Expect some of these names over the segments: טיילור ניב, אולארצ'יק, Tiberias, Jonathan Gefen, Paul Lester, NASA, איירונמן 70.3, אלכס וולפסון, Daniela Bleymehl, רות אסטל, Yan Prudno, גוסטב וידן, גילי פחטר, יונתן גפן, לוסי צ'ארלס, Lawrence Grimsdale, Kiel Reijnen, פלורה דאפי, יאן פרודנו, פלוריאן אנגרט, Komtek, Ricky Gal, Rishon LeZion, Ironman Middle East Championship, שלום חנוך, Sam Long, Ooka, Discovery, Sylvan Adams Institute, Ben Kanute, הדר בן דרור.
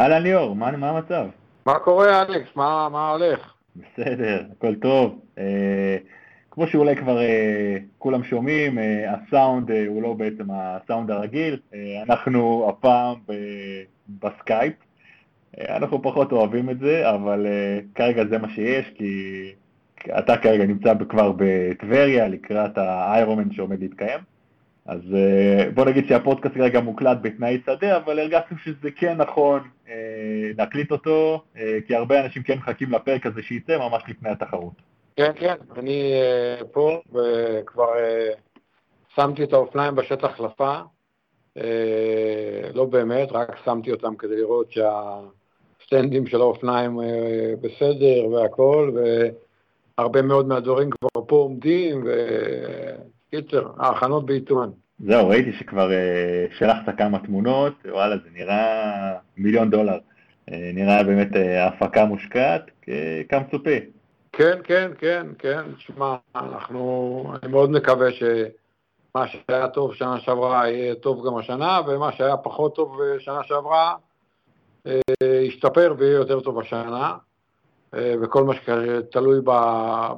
אהלן ליאור, מה המצב? מה קורה אלכס? מה הולך? בסדר, הכל טוב. כמו שאולי כבר כולם שומעים, הסאונד הוא לא בעצם הסאונד הרגיל. אנחנו הפעם בסקייפ. אנחנו פחות אוהבים את זה, אבל כרגע זה מה שיש, כי אתה כרגע נמצא כבר בטבריה לקראת האיירונמן שעומד להתקיים. אז בוא נגיד שהפודקאסט כרגע מוקלט בתנאי שדה, אבל הרגשנו שזה כן נכון להקליט אותו, כי הרבה אנשים כן מחכים לפרק הזה שייצא ממש לפני התחרות. כן, כן, אני פה, וכבר שמתי את האופניים בשטח החלפה, לא באמת, רק שמתי אותם כדי לראות שהסטנדים של האופניים בסדר והכל, והרבה מאוד מהדברים כבר פה עומדים, קיצר, ההכנות בעיתון. זהו, ראיתי שכבר שלחת כמה תמונות, וואלה, זה נראה $1,000,000. נראה באמת ההפקה מושקעת, כמצופה. כן, כן, כן, כן, תשמע, אני מאוד מקווה שמה שהיה טוב שנה שעברה יהיה טוב גם השנה, ומה שהיה פחות טוב שנה שעברה ישתפר ויהיה יותר טוב השנה, וכל מה שתלוי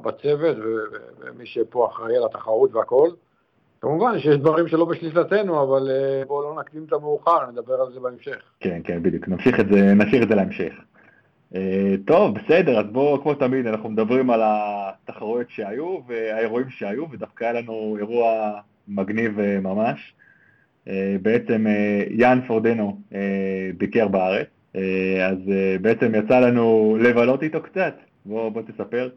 בצוות ומי שפה אחראי על התחרות והכל. כמובן שיש דברים שלא בשליטתנו, אבל בואו לא נקדים את המאוחר, נדבר על זה בהמשך. כן, כן, בדיוק, נמשיך את זה להמשך. טוב, בסדר, אז בואו, כמו תמיד, אנחנו מדברים על התחרויות שהיו והאירועים שהיו, ודווקא היה לנו אירוע מגניב ממש. בעצם יאן פרודנו ביקר בארץ, אז בעצם יצא לנו לבלות איתו קצת. בוא תספר.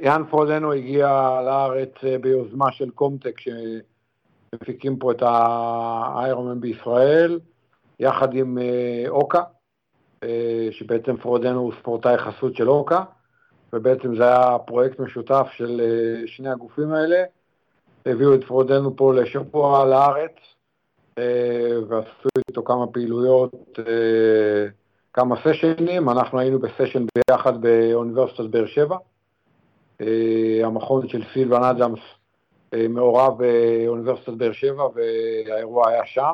יאן פרודנו הגיע לארץ ביוזמה של קומטק, שמפיקים פה את האיירונמן בישראל, יחד עם אוקה, שבעצם פרודנו הוא ספורטאי חסות של אוקה, ובעצם זה היה פרויקט משותף של שני הגופים האלה. הביאו את פרודנו פה לשבוע לארץ, ועשו איתו כמה פעילויות, כמה סשנים. אנחנו היינו בסשן ביחד באוניברסיטת באר שבע, המכון של סילבן אדאמס מעורב באוניברסיטת באר שבע, והאירוע היה שם,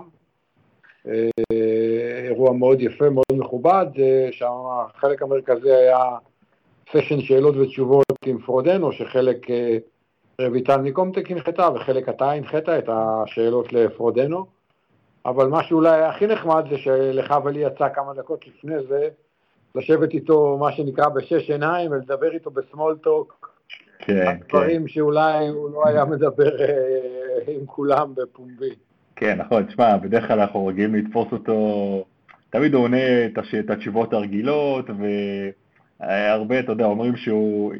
אירוע מאוד יפה, מאוד מכובד, שם החלק המרכזי היה סשן שאלות ותשובות עם פרודנו, שחלק רביטל ניקומטק הנחתה וחלק אתה הנחתה את השאלות לפרודנו. אבל מה שאולי הכי נחמד זה שלך ולי יצא כמה דקות לפני זה לשבת איתו, מה שנקרא, בשש עיניים, ולדבר איתו בסמול טוק, דברים שאולי הוא לא היה מדבר עם כולם בפומבי. כן, נכון, תשמע, בדרך כלל אנחנו רגילים לתפוס אותו, תמיד הוא עונה את התשובות הרגילות, והרבה, אתה יודע, אומרים שהוא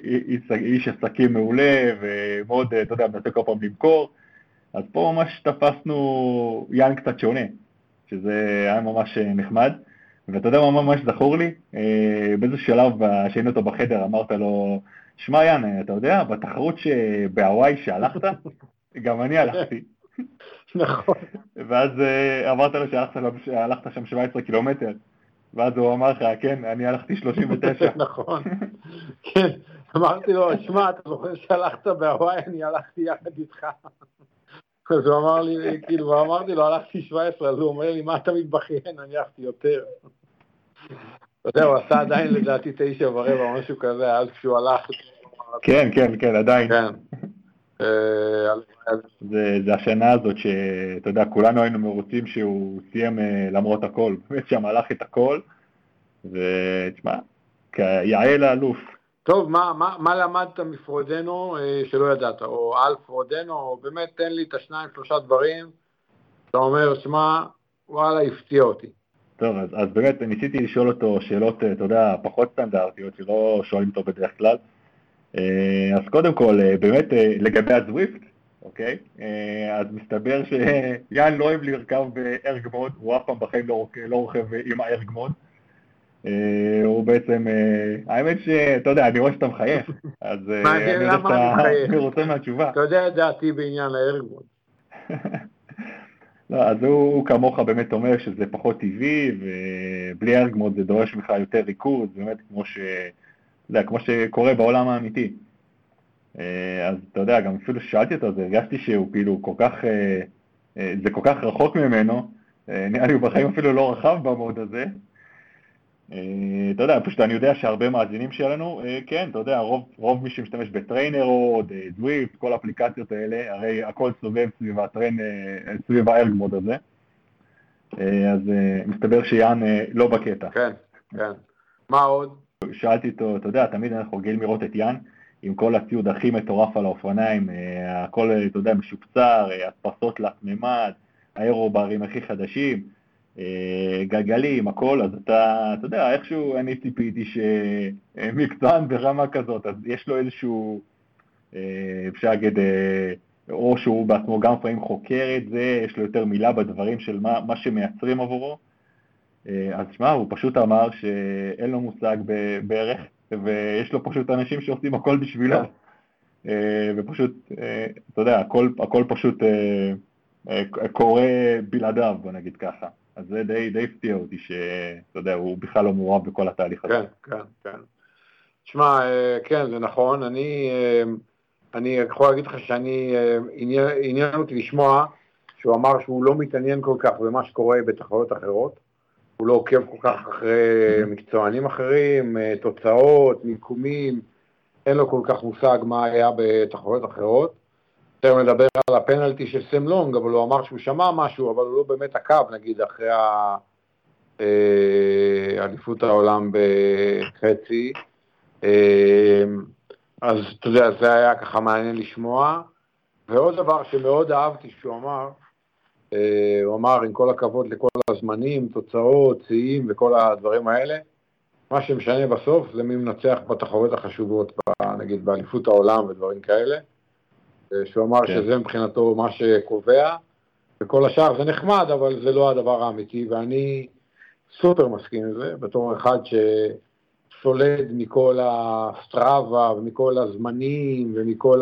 איש עסקים מעולה, ומאוד, אתה יודע, מנסה כל פעם למכור, אז פה ממש תפסנו יאן קצת שונה, שזה היה ממש נחמד. ואתה יודע מה ממש זכור לי? באיזה שלב שהיינו אותו בחדר, אמרת לו, שמע יאן, אתה יודע, בתחרות שבהוואי שהלכת, גם אני הלכתי. נכון. ואז אמרת לו שהלכת שם 17 קילומטר, ואז הוא אמר לך, כן, אני הלכתי 39. נכון, כן. אמרתי לו, שמע, אתה זוכר שהלכת בהוואי, אני הלכתי יחד איתך. אז הוא אמר לי, כאילו, אמרתי לו, הלכתי 17, אז הוא אומר לי, מה אתה מתבכיין? אני הלכתי יותר. אתה יודע, הוא עשה עדיין לדעתי 9:15 או משהו כזה, אז כשהוא הלך... כן, כן, כן, עדיין. זה השנה הזאת שאתה יודע, כולנו היינו מרוצים שהוא סיים למרות הכל, באמת שם הלך את הכל, ותשמע, יעל האלוף. טוב, מה למדת מפרודנו שלא ידעת, או על פרודנו, או באמת תן לי את השניים-שלושה דברים, אתה אומר, שמע, וואלה, הפתיע אותי. טוב, אז באמת ניסיתי לשאול אותו שאלות, אתה יודע, פחות סטנדרטיות, שלא שואלים אותו בדרך כלל. אז קודם כל, באמת, לגבי הזוויפט, אוקיי? אז מסתבר שיאן לא אוהב לרכב בארג מוד, הוא אף פעם בחיים לא רוכב עם הארג מוד. הוא בעצם, האמת שאתה יודע, אני רואה שאתה מחייך, אז אני יודע שאתה רוצה מהתשובה. אתה יודע דעתי בעניין הארגון. לא, אז הוא כמוך באמת אומר שזה פחות טבעי, ובלי ארגמוד זה דורש ממך יותר ריכוז, באמת כמו שקורה בעולם האמיתי. אז אתה יודע, גם אפילו שאלתי אותו, הרגשתי שהוא כאילו כל כך, זה כל כך רחוק ממנו, נראה לי הוא בחיים אפילו לא רחב במוד הזה. אתה יודע, פשוט אני יודע שהרבה מאזינים שלנו, כן, אתה יודע, רוב מי שמשתמש בטריינר או דוויפט, כל האפליקציות האלה, הרי הכל סובב סביב הארגמוד הזה, אז מסתבר שיאן לא בקטע. כן, כן. מה עוד? שאלתי אותו, אתה יודע, תמיד אנחנו רגילים לראות את יאן, עם כל הציוד הכי מטורף על האופניים, הכל, אתה יודע, משופצר, הדפסות לתממד, האירוברים הכי חדשים, גלגלים, הכל, אז אתה יודע, איכשהו אני ציפיתי שמקצוען ברמה כזאת, אז יש לו איזשהו, אפשר להגיד, או שהוא בעצמו גם פעמים חוקר את זה, יש לו יותר מילה בדברים של מה שמייצרים עבורו, אז שמה, הוא פשוט אמר שאין לו מושג בערך, ויש לו פשוט אנשים שעושים הכל בשבילו, ופשוט, אתה יודע, הכל פשוט קורה בלעדיו, בוא נגיד ככה. אז זה די הפתיע אותי שאתה יודע, הוא בכלל לא מעורב בכל התהליך הזה. כן, כן, כן. תשמע, כן, זה נכון. אני יכול להגיד לך שאני, עניין אותי לשמוע שהוא אמר שהוא לא מתעניין כל כך במה שקורה בתחרויות אחרות. הוא לא עוקב כל כך אחרי מקצוענים אחרים, תוצאות, מיקומים. אין לו כל כך מושג מה היה בתחרויות אחרות. יותר נדבר על הפנלטי של סם לונג, אבל הוא אמר שהוא שמע משהו, אבל הוא לא באמת עקב, נגיד, אחרי אליפות העולם בחצי. אז אתה יודע, זה היה ככה מעניין לשמוע. ועוד דבר שמאוד אהבתי שהוא אמר, הוא אמר, עם כל הכבוד לכל הזמנים, תוצאות, ציים וכל הדברים האלה, מה שמשנה בסוף זה מי מנצח בתחרויות החשובות, נגיד, באליפות העולם ודברים כאלה. שהוא אמר שזה מבחינתו מה שקובע, וכל השאר זה נחמד, אבל זה לא הדבר האמיתי, ואני סופר מסכים לזה, בתור אחד ששולד מכל הסטרבה, ומכל הזמנים, ומכל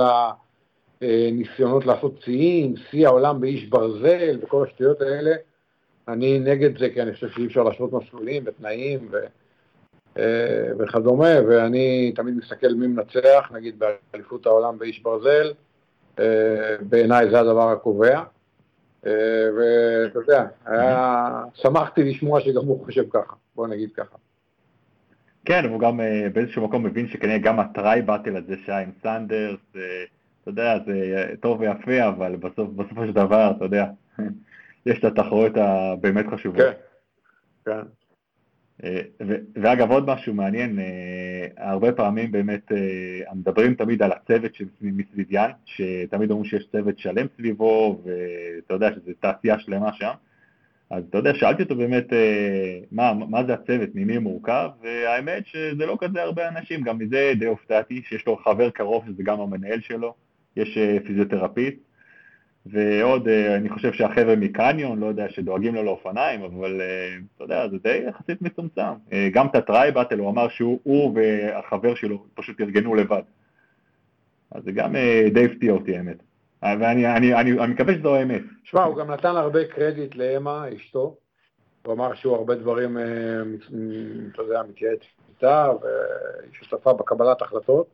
הניסיונות לעשות ציים, שיא העולם באיש ברזל, וכל השטויות האלה, אני נגד זה, כי אני חושב שאי אפשר לשנות מסלולים ותנאים, וכדומה, ואני תמיד מסתכל מי מנצח, נגיד באליפות העולם באיש ברזל, בעיניי זה הדבר הקובע, ואתה יודע, שמחתי לשמוע שגם הוא חושב ככה, בוא נגיד ככה. כן, הוא גם באיזשהו מקום מבין שכנראה גם הטרי באטל הזה שהיה עם סנדרס, אתה יודע, זה טוב ויפה, אבל בסופו של דבר, אתה יודע, יש את התחרויות הבאמת חשובות. כן, כן. ואגב, עוד משהו מעניין, הרבה פעמים באמת מדברים תמיד על הצוות מסביב יאן, שתמיד אומרים שיש צוות שלם סביבו, ואתה יודע שזו תעשייה שלמה שם, אז אתה יודע, שאלתי אותו באמת מה זה הצוות, ממי מורכב, והאמת שזה לא כזה הרבה אנשים, גם מזה די הופתעתי, שיש לו חבר קרוב שזה גם המנהל שלו, יש פיזיותרפיסט, ועוד, אני חושב שהחבר'ה מקניון, לא יודע, שדואגים לו לאופניים, אבל, אתה יודע, זה די יחסית מצומצם. גם את הטרייבאטל, הוא אמר שהוא והחבר שלו פשוט ארגנו לבד. אז זה גם די הפתיע אותי, האמת. ואני מקווה שזו האמת. שמה, הוא גם נתן הרבה קרדיט לאמה, אשתו. הוא אמר שהוא הרבה דברים, אתה יודע, מתייעץ איתה, ושותפה בקבלת החלטות.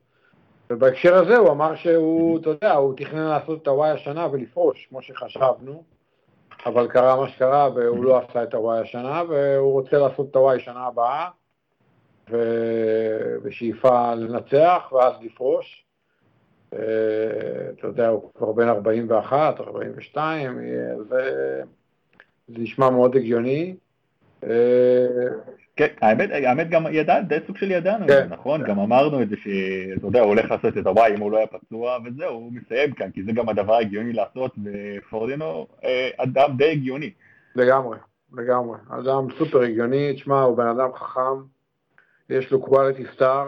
ובהקשר הזה הוא אמר שהוא, אתה יודע, הוא תכנן לעשות את הוואי השנה ולפרוש, כמו שחשבנו, אבל קרה מה שקרה, והוא לא עשה את הוואי השנה, והוא רוצה לעשות את הוואי שנה הבאה, ושאיפה לנצח, ואז לפרוש. אתה יודע, הוא כבר בין 41, 42, וזה נשמע מאוד הגיוני. כן, האמת גם ידענו, זה סוג של ידענו, נכון? גם אמרנו את זה שאתה יודע, הוא הולך לעשות את הוואי אם הוא לא היה פצוע, וזהו, הוא מסיים כאן, כי זה גם הדבר הגיוני לעשות, ופורדינו אדם די הגיוני. לגמרי, לגמרי. אדם סופר הגיוני, תשמע, הוא בן אדם חכם, יש לו quality star,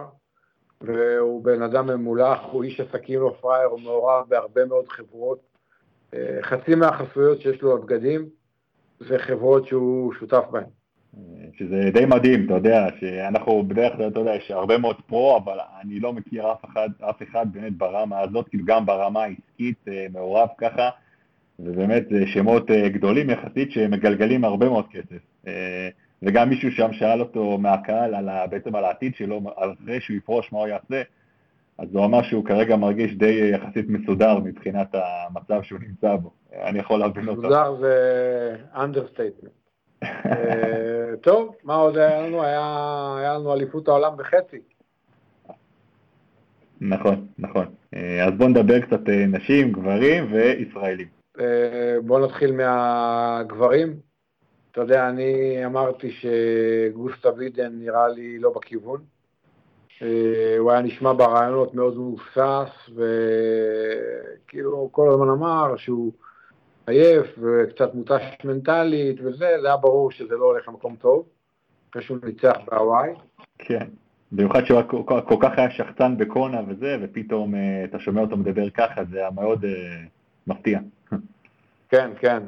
והוא בן אדם ממולח, הוא איש עסקים לא פראייר, הוא מעורב בהרבה מאוד חברות. חצי מהחסויות שיש לו הבגדים, זה חברות שהוא שותף בהן. שזה די מדהים, אתה יודע, שאנחנו בדרך כלל, אתה יודע, יש הרבה מאוד פרו, אבל אני לא מכיר אף אחד באמת ברמה הזאת, כאילו גם ברמה העסקית מעורב ככה, ובאמת שמות גדולים יחסית שמגלגלים הרבה מאוד כסף. וגם מישהו שם שאל אותו מהקהל בעצם על העתיד שלו, אחרי שהוא יפרוש מה הוא יעשה, אז הוא אמר שהוא כרגע מרגיש די יחסית מסודר מבחינת המצב שהוא נמצא בו. אני יכול להבין אותו. מסודר זה understatement. וטוב, מה עוד היה לנו? היה לנו אליפות העולם בחצי. נכון, נכון. אז בוא נדבר קצת נשים, גברים וישראלים. בוא נתחיל מהגברים. אתה יודע, אני אמרתי שגוסטב וידן נראה לי לא בכיוון. הוא היה נשמע ברעיונות מאוד מופסס, וכאילו כל הזמן אמר שהוא עייף וקצת מותש מנטלית וזה, זה היה ברור שזה לא הולך למקום טוב, אחרי שהוא ניצח בהוואי. כן, במיוחד שהוא כל כך היה שחצן בקונה וזה, ופתאום אתה שומע אותו מדבר ככה, זה היה מאוד מפתיע. כן, כן.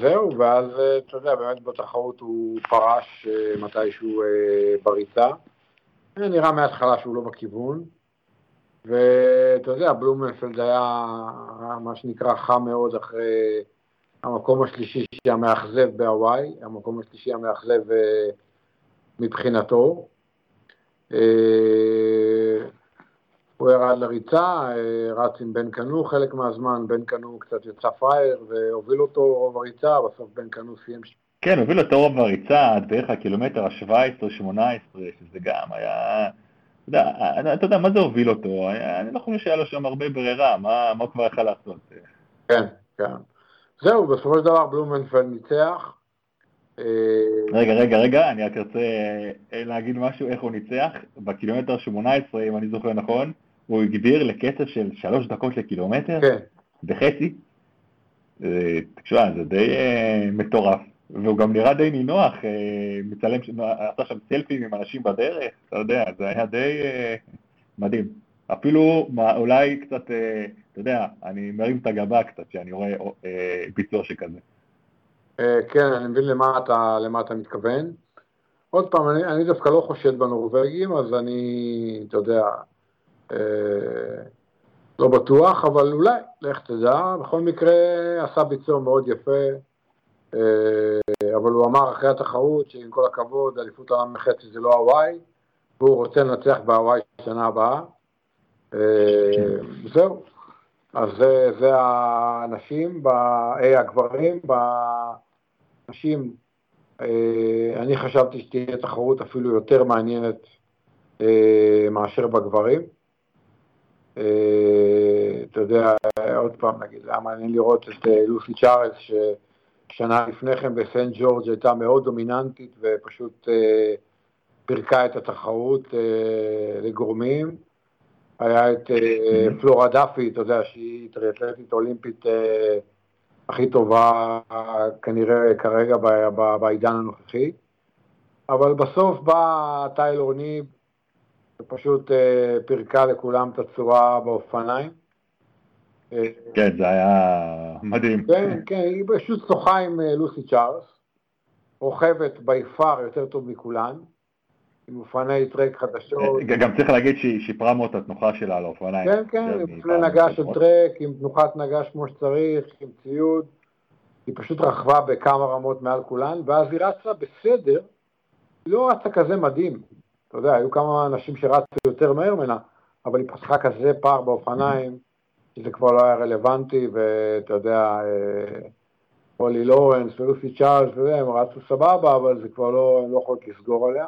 זהו, ואז אתה יודע, באמת בתחרות הוא פרש מתישהו בריצה, נראה מההתחלה שהוא לא בכיוון, ואתה יודע, בלומפילד היה מה שנקרא חם מאוד אחרי המקום השלישי שהמאכזב בהוואי, המקום השלישי המאכזב מבחינתו. הוא ירד לריצה, רץ עם בן קנו חלק מהזמן, בן קנו קצת יצא פרייר והוביל אותו רוב הריצה, בסוף בן קנו סיים. כן, הוביל אותו רוב הריצה, עד בערך הקילומטר ה-17-18, שזה גם היה... אתה יודע, מה זה הוביל אותו? אני לא חושב שהיה לו שם הרבה ברירה, מה כבר יכל לעשות? כן, כן. זהו, בסופו של דבר בלומנפלד ניצח. רגע, אני רק רוצה להגיד משהו, איך הוא ניצח. בקילומטר 18, אם אני זוכר נכון, הוא הגדיר לקצב של 3 דקות לקילומטר, בחצי. תקשורה, זה די מטורף. והוא גם נראה די נינוח, מצלם, עשה שם סלפים עם אנשים בדרך, אתה יודע, זה היה די מדהים. אפילו אולי קצת, אתה יודע, אני מרים את הגבה קצת, שאני רואה ביצוע שכזה. כן, אני מבין למה אתה מתכוון. עוד פעם, אני דווקא לא חושד בנורווגים, אז אני, אתה יודע, לא בטוח, אבל אולי, לך תדע, בכל מקרה עשה ביצוע מאוד יפה, אבל הוא אמר אחרי התחרות שעם כל הכבוד, אליפות העולם מחצי זה לא הוואי, והוא רוצה לנצח בהוואי שנה הבאה. זהו. אז זה האנשים, הגברים, בנשים, אני חשבתי שתהיה תחרות אפילו יותר מעניינת מאשר בגברים. אתה יודע, עוד פעם נגיד, היה מעניין לראות את לוסי צ'ארלס, ששנה לפני כן בסן ג'ורג' הייתה מאוד דומיננטית ופשוט פירקה את התחרות לגורמים. היה את פלורה דאפי, אתה יודע, שהיא טריאטלטית אולימפית הכי טובה כנראה כרגע בעידן הנוכחי, אבל בסוף בא טיילור ניב ופשוט פירקה לכולם את הצורה באופניים. כן, זה היה מדהים. כן, כן, היא פשוט שוחה עם לוסי צ'ארלס, רוכבת ביפר יותר טוב מכולן, עם אופני טרק חדשות. גם צריך להגיד שהיא שיפרה מאוד את התנוחה שלה על האופניים. כן, כן, עם פני נגש של טרק, עם תנוחת נגש כמו שצריך, עם ציוד. היא פשוט רחבה בכמה רמות מעל כולן, ואז היא רצה בסדר, היא לא רצה כזה מדהים. אתה יודע, היו כמה אנשים שרצו יותר מהר מנה, אבל היא פסחה כזה פער באופניים, שזה כבר לא היה רלוונטי, ואתה יודע, פולי לורנס ולוסי צ'ארלס, הם רצו סבבה, אבל זה כבר לא יכול לסגור עליה.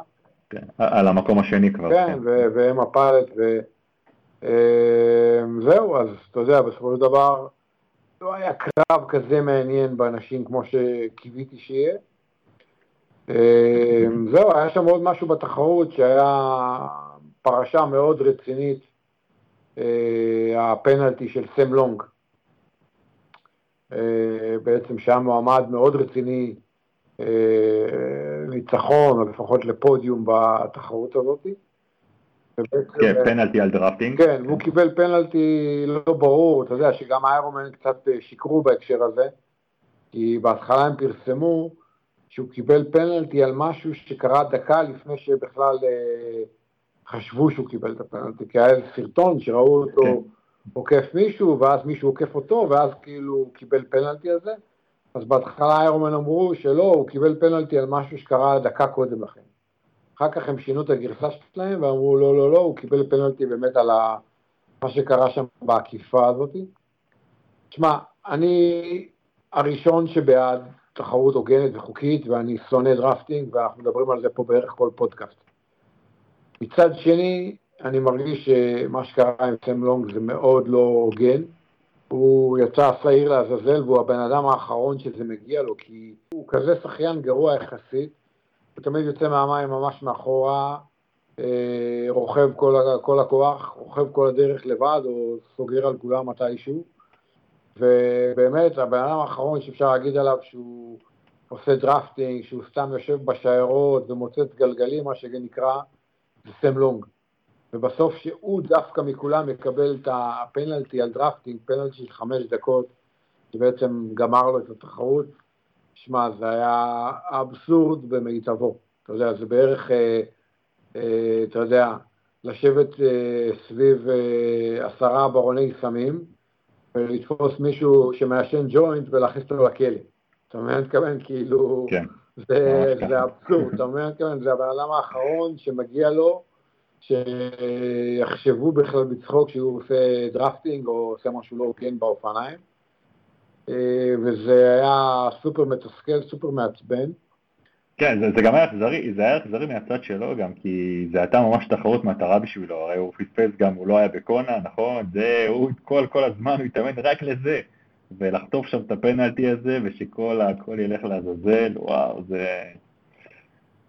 כן, על המקום השני כבר. כן, והם הפלט, וזהו, אז אתה יודע, בסופו של דבר, לא היה קרב כזה מעניין באנשים כמו שקיוויתי שיהיה. זהו, היה שם עוד משהו בתחרות שהיה פרשה מאוד רצינית, הפנלטי של סם לונג. בעצם שהיה מועמד מאוד רציני, ניצחון, או לפחות לפודיום בתחרות הזאת. כן, פנלטי על דרפטינג. כן, הוא קיבל פנלטי לא ברור, אתה יודע שגם האיירונמן קצת שיקרו בהקשר הזה, כי בהתחלה הם פרסמו שהוא קיבל פנלטי על משהו שקרה דקה לפני שבכלל חשבו שהוא קיבל את הפנלטי, כי היה סרטון שראו אותו עוקף מישהו, ואז מישהו עוקף אותו, ואז כאילו הוא קיבל פנלטי על זה. אז בהתחלה איירונמן אמרו שלא, הוא קיבל פנלטי על משהו שקרה דקה קודם לכן. אחר כך הם שינו את הגרסה שלהם ואמרו לא, לא, לא, הוא קיבל פנלטי באמת על מה שקרה שם בעקיפה הזאת. תשמע, אני הראשון שבעד תחרות הוגנת וחוקית, ואני שונא דרפטינג, ואנחנו מדברים על זה פה בערך כל פודקאסט. מצד שני, אני מרגיש שמה שקרה עם סם לונג זה מאוד לא הוגן. הוא יצא שעיר לעזאזל, והוא הבן אדם האחרון שזה מגיע לו, כי הוא כזה שחיין גרוע יחסית, הוא תמיד יוצא מהמים ממש מאחורה, רוכב כל הכוח, רוכב כל הדרך לבד, או סוגר על כולם מתישהו. ובאמת, הבן אדם האחרון שאפשר להגיד עליו שהוא עושה דרפטינג, שהוא סתם יושב בשיירות ומוצץ גלגלים, מה שנקרא, זה סם לונג. ובסוף שהוא דווקא מכולם יקבל את הפנלטי על דרפטינג, פנלטי של 5 דקות, שבעצם גמר לו את התחרות. שמע, זה היה אבסורד במיטבו. אתה יודע, זה בערך, אתה יודע, לשבת סביב 10 ברוני סמים, ולתפוס מישהו שמאשן ג'וינט ולהכניס אותו לכלא. אתה מבין כמובן, כאילו, כן. זה אבסורד, אתה מבין כמובן, זה הבעלם האחרון שמגיע לו, שיחשבו בכלל בצחוק שהוא עושה דרפטינג או עושה משהו לא הוגן באופניים, וזה היה סופר מתסכל, סופר מעצבן. כן, זה גם היה אכזרי, זה היה אכזרי מהצד שלו גם, כי זה הייתה ממש תחרות מטרה בשבילו, הרי הוא פספס גם, הוא לא היה בקונה, נכון? זה, הוא כל הזמן, הוא התאמן רק לזה, ולחטוף שם את הפנלטי הזה, ושכל הכל ילך לעזאזל, וואו,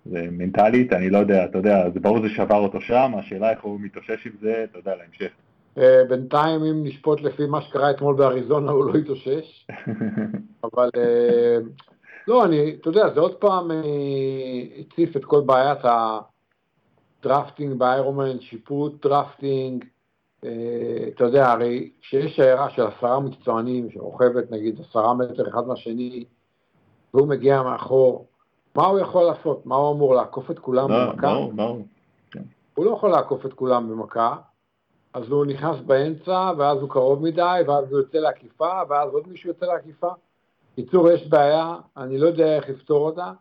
זה מנטלית, אני לא יודע, אתה יודע, זה ברור זה שבר אותו שם, השאלה איך הוא מתאושש עם זה, אתה יודע, להמשך. בינתיים, אם נשפוט לפי מה שקרה אתמול באריזונה, הוא לא התאושש, אבל... לא, אתה יודע, זה עוד פעם הציף את כל בעיית הדרפטינג באיירומן, שיפוט דרפטינג, אתה יודע, הרי כשיש שיירה של 10 מקצוענים שרוכבת נגיד 10 מטר אחד מהשני, והוא מגיע מאחור, מה הוא יכול לעשות? מה הוא אמור, לעקוף את כולם במכה? הוא לא יכול לעקוף את כולם במכה, אז הוא נכנס באמצע, ואז הוא קרוב מדי, ואז הוא יוצא לעקיפה, ואז עוד מישהו יוצא לעקיפה. קיצור, יש בעיה, אני לא יודע איך לפתור אותה,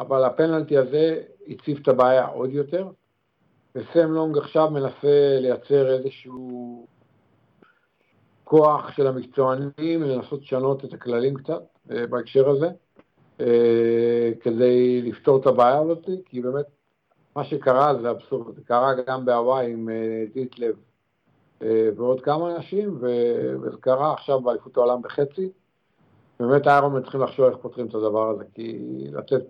אבל הפנלטי הזה הציב את הבעיה עוד יותר, וסם לונג עכשיו מנסה לייצר איזשהו כוח של המקצוענים, לנסות לשנות את הכללים קצת בהקשר הזה, כדי לפתור את הבעיה הזאת, כי באמת מה שקרה זה אבסורד, זה קרה גם בהוואי עם דיטלב ועוד כמה אנשים, וזה קרה עכשיו באליפות העולם בחצי, באמת האיירונמן צריכים לחשוב איך פותרים את הדבר הזה, כי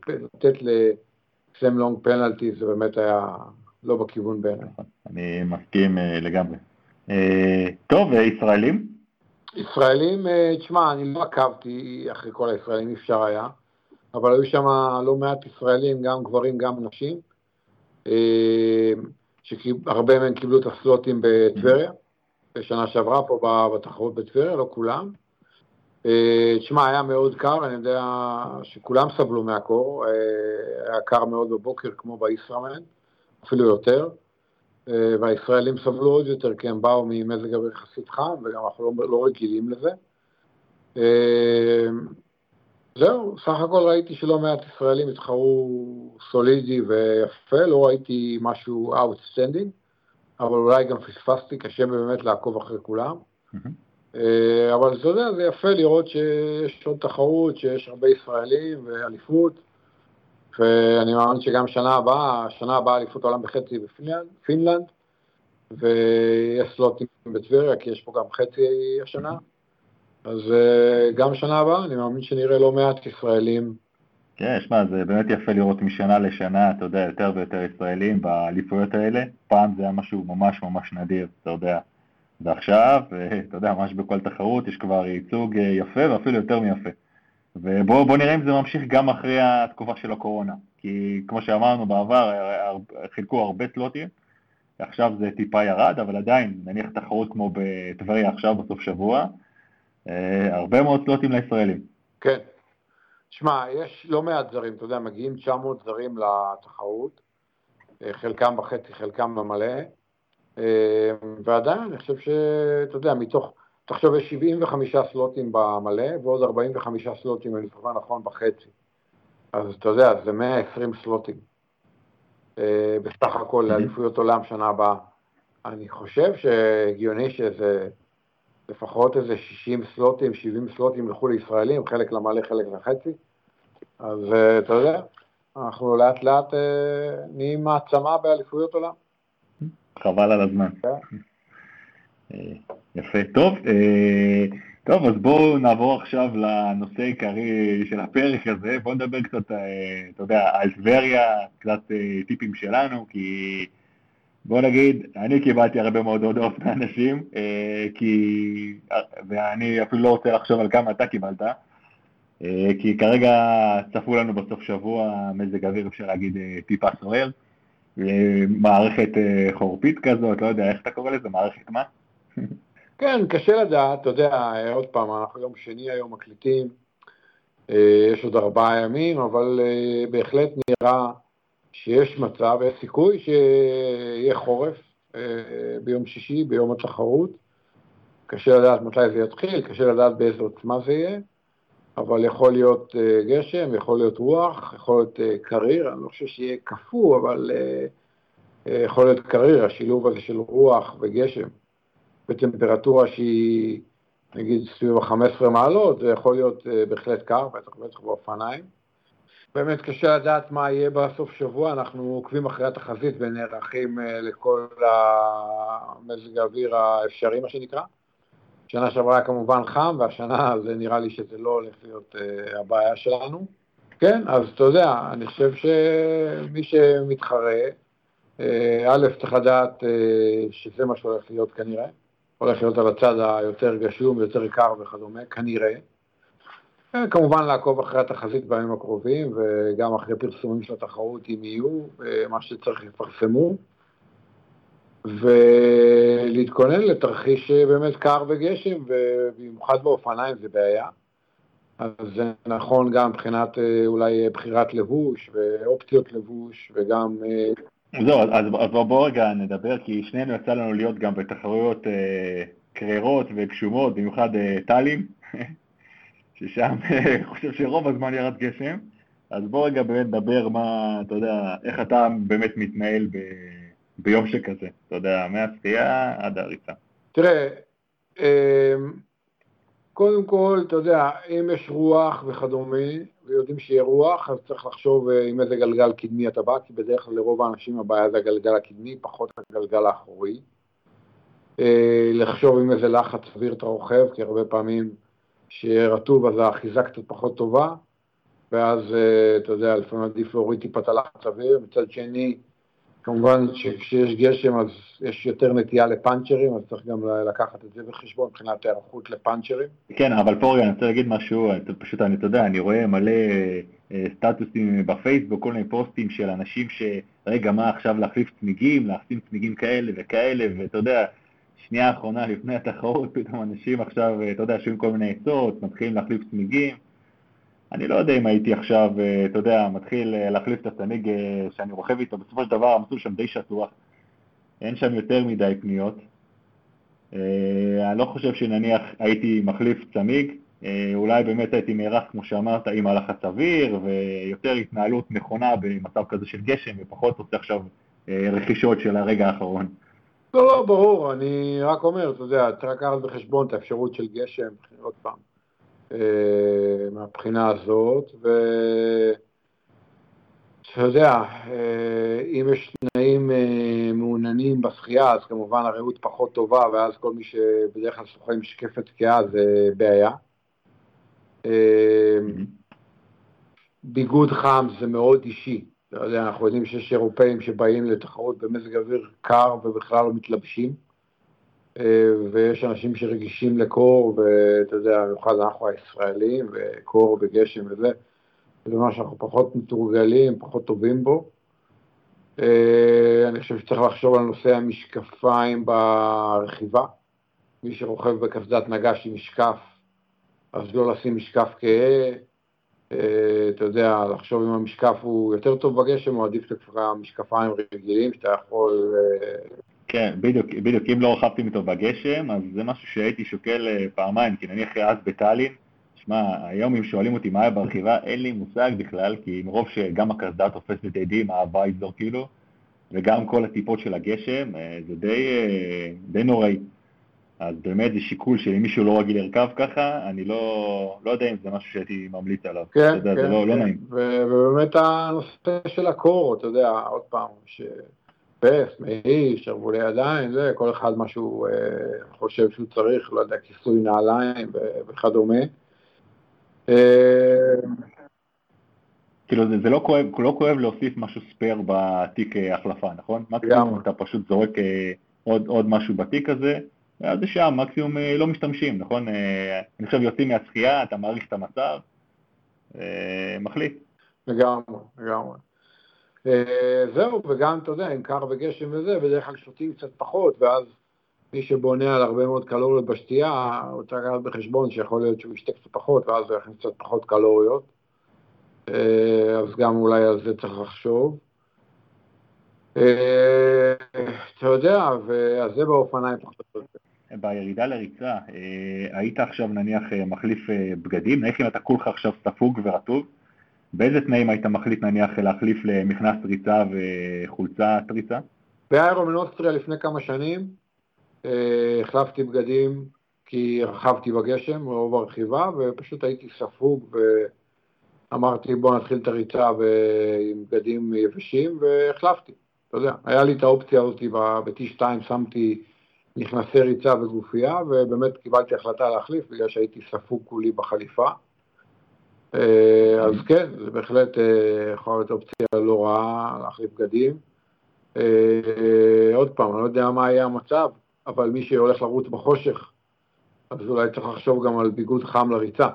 לתת לסם לונג פנלטי זה באמת היה לא בכיוון בעיניי. אני מסכים לגמרי. טוב, ישראלים? ישראלים, תשמע, אני לא עקבתי אחרי כל הישראלים, אי אפשר היה, אבל היו שם לא מעט ישראלים, גם גברים, גם נשים, שהרבה מהם קיבלו את הסלוטים בטבריה, בשנה שעברה פה בתחרות בטבריה, לא כולם. תשמע, היה מאוד קר, אני יודע שכולם סבלו מהקור, היה קר מאוד בבוקר כמו בישראמן, אפילו יותר, והישראלים סבלו עוד יותר כי הם באו ממזג אוויר יחסית חם, וגם אנחנו לא רגילים לזה. זהו, סך הכל ראיתי שלא מעט ישראלים התחרו סולידי ויפה, לא ראיתי משהו outstanding, אבל אולי גם פספסתי, קשה באמת לעקוב אחרי כולם. אבל אתה יודע, זה יפה לראות שיש עוד תחרות, שיש הרבה ישראלים ואליפות, ואני מאמין שגם שנה הבאה אליפות העולם בחצי בפינלנד, ויש סלוטים בטבריה, כי יש פה גם חצי השנה, אז גם שנה הבאה אני מאמין שנראה לא מעט ישראלים. כן, שמע, זה באמת יפה לראות משנה לשנה, אתה יודע, יותר ויותר ישראלים באליפויות האלה, פעם זה היה משהו ממש ממש נדיר, אתה יודע. ועכשיו, אתה יודע, ממש בכל תחרות יש כבר ייצוג יפה ואפילו יותר מיפה. ובוא נראה אם זה ממשיך גם אחרי התקופה של הקורונה. כי כמו שאמרנו בעבר, חילקו הרבה סלוטים, עכשיו זה טיפה ירד, אבל עדיין נניח תחרות כמו בטבריה עכשיו בסוף שבוע, הרבה מאוד סלוטים לישראלים. כן. שמע, יש לא מעט זרים, אתה יודע, מגיעים 900 זרים לתחרות, חלקם בחצי, חלקם במלא. ועדיין אני חושב שאתה יודע מתוך, תחשוב יש 75 סלוטים במלא ועוד 45 סלוטים אני זוכר נכון בחצי, אז אתה יודע זה 120 סלוטים בסך הכל לאליפויות עולם שנה הבאה. אני חושב שהגיוני שזה לפחות איזה 60 סלוטים 70 סלוטים הלכו לישראלים, חלק למלא חלק לחצי, אז אתה יודע, אנחנו לאט לאט נהיים מעצמה באליפויות עולם. חבל על הזמן. יפה, טוב. טוב, אז בואו נעבור עכשיו לנושא העיקרי של הפרק הזה. בואו נדבר קצת, אתה יודע, על טבריה, קצת טיפים שלנו, כי בואו נגיד, אני קיבלתי הרבה מאוד הודעות מאנשים, ואני אפילו לא רוצה לחשוב על כמה אתה קיבלת, כי כרגע צפו לנו בסוף שבוע מזג אוויר, אפשר להגיד, טיפה סוער, מערכת חורפית כזאת, לא יודע איך אתה קורא לזה, מערכת מה? כן, קשה לדעת, אתה יודע, עוד פעם, אנחנו יום שני היום מקליטים, יש עוד 4 ימים, אבל בהחלט נראה שיש מצב, יש סיכוי שיהיה חורף ביום שישי, ביום התחרות, קשה לדעת מתי זה יתחיל, קשה לדעת באיזו עוצמה זה יהיה, אבל יכול להיות גשם, יכול להיות רוח, יכול להיות קריר, אני לא חושב שיהיה כפו, אבל יכול להיות קריר, השילוב הזה של רוח וגשם, בטמפרטורה שהיא נגיד סביב 15 מעלות, זה יכול להיות בהחלט קר, בטח באופניים. באמת קשה לדעת מה יהיה בסוף שבוע, אנחנו עוקבים אחרי התחזית ונערכים לכל המזג האוויר האפשרי, מה שנקרא. שנה שעברה כמובן חם, והשנה זה נראה לי שזה לא הולך להיות הבעיה שלנו. כן, אז אתה יודע, אני חושב שמי שמתחרה, א' צריך לדעת שזה מה שהולך להיות כנראה, הולך להיות על הצד היותר גשום, יותר קר וכדומה, כנראה. כמובן לעקוב אחרי התחזית בימים הקרובים, וגם אחרי פרסומים של התחרות, אם יהיו, מה שצריך לפרסמו, ולהתכונן לתרחיש באמת קר וגשם, ובמיוחד באופניים זה בעיה. אז זה נכון גם מבחינת אולי בחירת לבוש, ואופציות לבוש, וגם... זהו, אז בואו רגע נדבר, כי שנינו יצא לנו להיות גם בתחרויות קרירות וגשומות, במיוחד טלים, ששם חושב שרוב הזמן ירד גשם, אז בואו רגע באמת נדבר מה, אתה יודע, איך אתה באמת מתנהל ביום שכזה, אתה יודע, מהשחייה עד הריצה. תראה, קודם כל, אתה יודע, אם יש רוח וכדומה, ויודעים שיהיה רוח, אז צריך לחשוב עם איזה גלגל קדמי אתה בא, כי בדרך כלל לרוב האנשים הבעיה זה הגלגל הקדמי, פחות הגלגל האחורי. לחשוב עם איזה לחץ סביר אתה רוכב, כי הרבה פעמים שרטוב, אז האחיזה קצת פחות טובה, ואז, אתה יודע, לפעמים עדיף להוריד טיפה את הלחץ סביר. מצד שני, כמובן שכשיש גשם, אז יש יותר נטייה לפנצ'רים, אז צריך גם לקחת את זה בחשבון, מבחינת הערכות לפנצ'רים. כן, אבל פה רגע, אני רוצה להגיד משהו, פשוט אני, אתה יודע, אני רואה מלא סטטוסים בפייסבוק, כל מיני פוסטים של אנשים שרגע, מה עכשיו להחליף צמיגים, להחליף צמיגים כאלה וכאלה, ואתה יודע, שנייה האחרונה לפני התחרות, פתאום אנשים עכשיו, אתה יודע, שומעים כל מיני עצות, מתחילים להחליף צמיגים. אני לא יודע אם הייתי עכשיו, אתה יודע, מתחיל להחליף את הצמיג שאני רוכב איתו, בסופו של דבר המסלול שם די שטוח, אין שם יותר מדי פניות, אני לא חושב שנניח הייתי מחליף צמיג, אולי באמת הייתי מערך, כמו שאמרת, עם הלחץ אוויר, ויותר התנהלות נכונה במצב כזה של גשם, ופחות עושה עכשיו רכישות של הרגע האחרון. לא, לא, ברור, אני רק אומר, אתה יודע, צריך לקחת בחשבון את האפשרות של גשם, עוד פעם. מהבחינה הזאת, ואתה יודע, אם יש תנאים מעוננים בשחייה, אז כמובן הראות פחות טובה, ואז כל מי שבדרך כלל שוחה עם שקפת תקיעה זה בעיה. ביגוד חם זה מאוד אישי, אתה יודע, אנחנו יודעים שיש אירופאים שבאים לתחרות במזג אוויר קר ובכלל לא מתלבשים, ויש אנשים שרגישים לקור, ואתה יודע, במיוחד אנחנו הישראלים, וקור וגשם וזה, זה מה שאנחנו פחות מתורגלים, פחות טובים בו. אני חושב שצריך לחשוב על נושא המשקפיים ברכיבה. מי שרוכב בקסדת נגש עם משקף, אז לא לשים משקף כהה, אתה יודע, לחשוב אם המשקף הוא יותר טוב בגשם, או עדיף למשקפיים רגילים, שאתה יכול... כן, בדיוק, אם לא רחבתי איתו בגשם, אז זה משהו שהייתי שוקל פעמיים, כי נניח אז בטאלין, שמע, היום אם שואלים אותי מה היה ברכיבה, אין לי מושג בכלל, כי מרוב שגם הקסדה תופסת את הידים, הבית זו כאילו, וגם כל הטיפות של הגשם, זה די נוראי. אז באמת זה שיקול שלי, מישהו לא רגיל לרכב ככה, אני לא יודע אם זה משהו שהייתי ממליץ עליו. כן, כן. זה לא נעים. ובאמת הנושא של הקור, אתה יודע, עוד פעם, שפס, מעי, שרבולי ידיים, זה כל אחד מה שהוא חושב שהוא צריך, לא יודע, כיסוי נעליים וכדומה. כאילו זה לא כואב להוסיף משהו ספייר בתיק החלפה, נכון? מקסימום אתה פשוט זורק עוד משהו בתיק הזה, אז זה שם, מקסימום לא משתמשים, נכון? אני חושב יוצאים מהשחייה, אתה מעריך את המצב, מחליט. לגמרי, לגמרי. זהו, וגם, אתה יודע, עם קר וגשם וזה, בדרך כלל שותים קצת פחות, ואז מי שבונה על הרבה מאוד קלוריות בשתייה, הוא צריך לקחת בחשבון שיכול להיות שהוא ישתה קצת פחות, ואז הוא יכניס קצת פחות קלוריות. אז גם אולי על זה צריך לחשוב. אתה יודע, אז זה באופניים. בירידה לריצה, היית עכשיו נניח מחליף בגדים, נניח אם אתה כולך עכשיו ספוג ורטוב, באיזה תנאים היית מחליט נניח להחליף למכנס ריצה וחולצת ריצה? באיירונמן אוסטריה לפני כמה שנים, החלפתי בגדים כי רכבתי בגשם מרוב הרכיבה, ופשוט הייתי ספוג אמרתי בוא נתחיל את הריצה עם בגדים יבשים והחלפתי, אתה יודע, היה לי את האופציה אותי ב-T2 שמתי נכנסי ריצה וגופייה ובאמת קיבלתי החלטה להחליף בגלל שהייתי ספוג כולי בחליפה, אז כן, זה בהחלט יכולה להיות אופציה לא רעה להחליף בגדים, עוד פעם, אני לא יודע מה היה המצב, אבל מי שהולך לרוץ בחושך, אז אולי צריך לחשוב גם על ביגוד חם לריצה,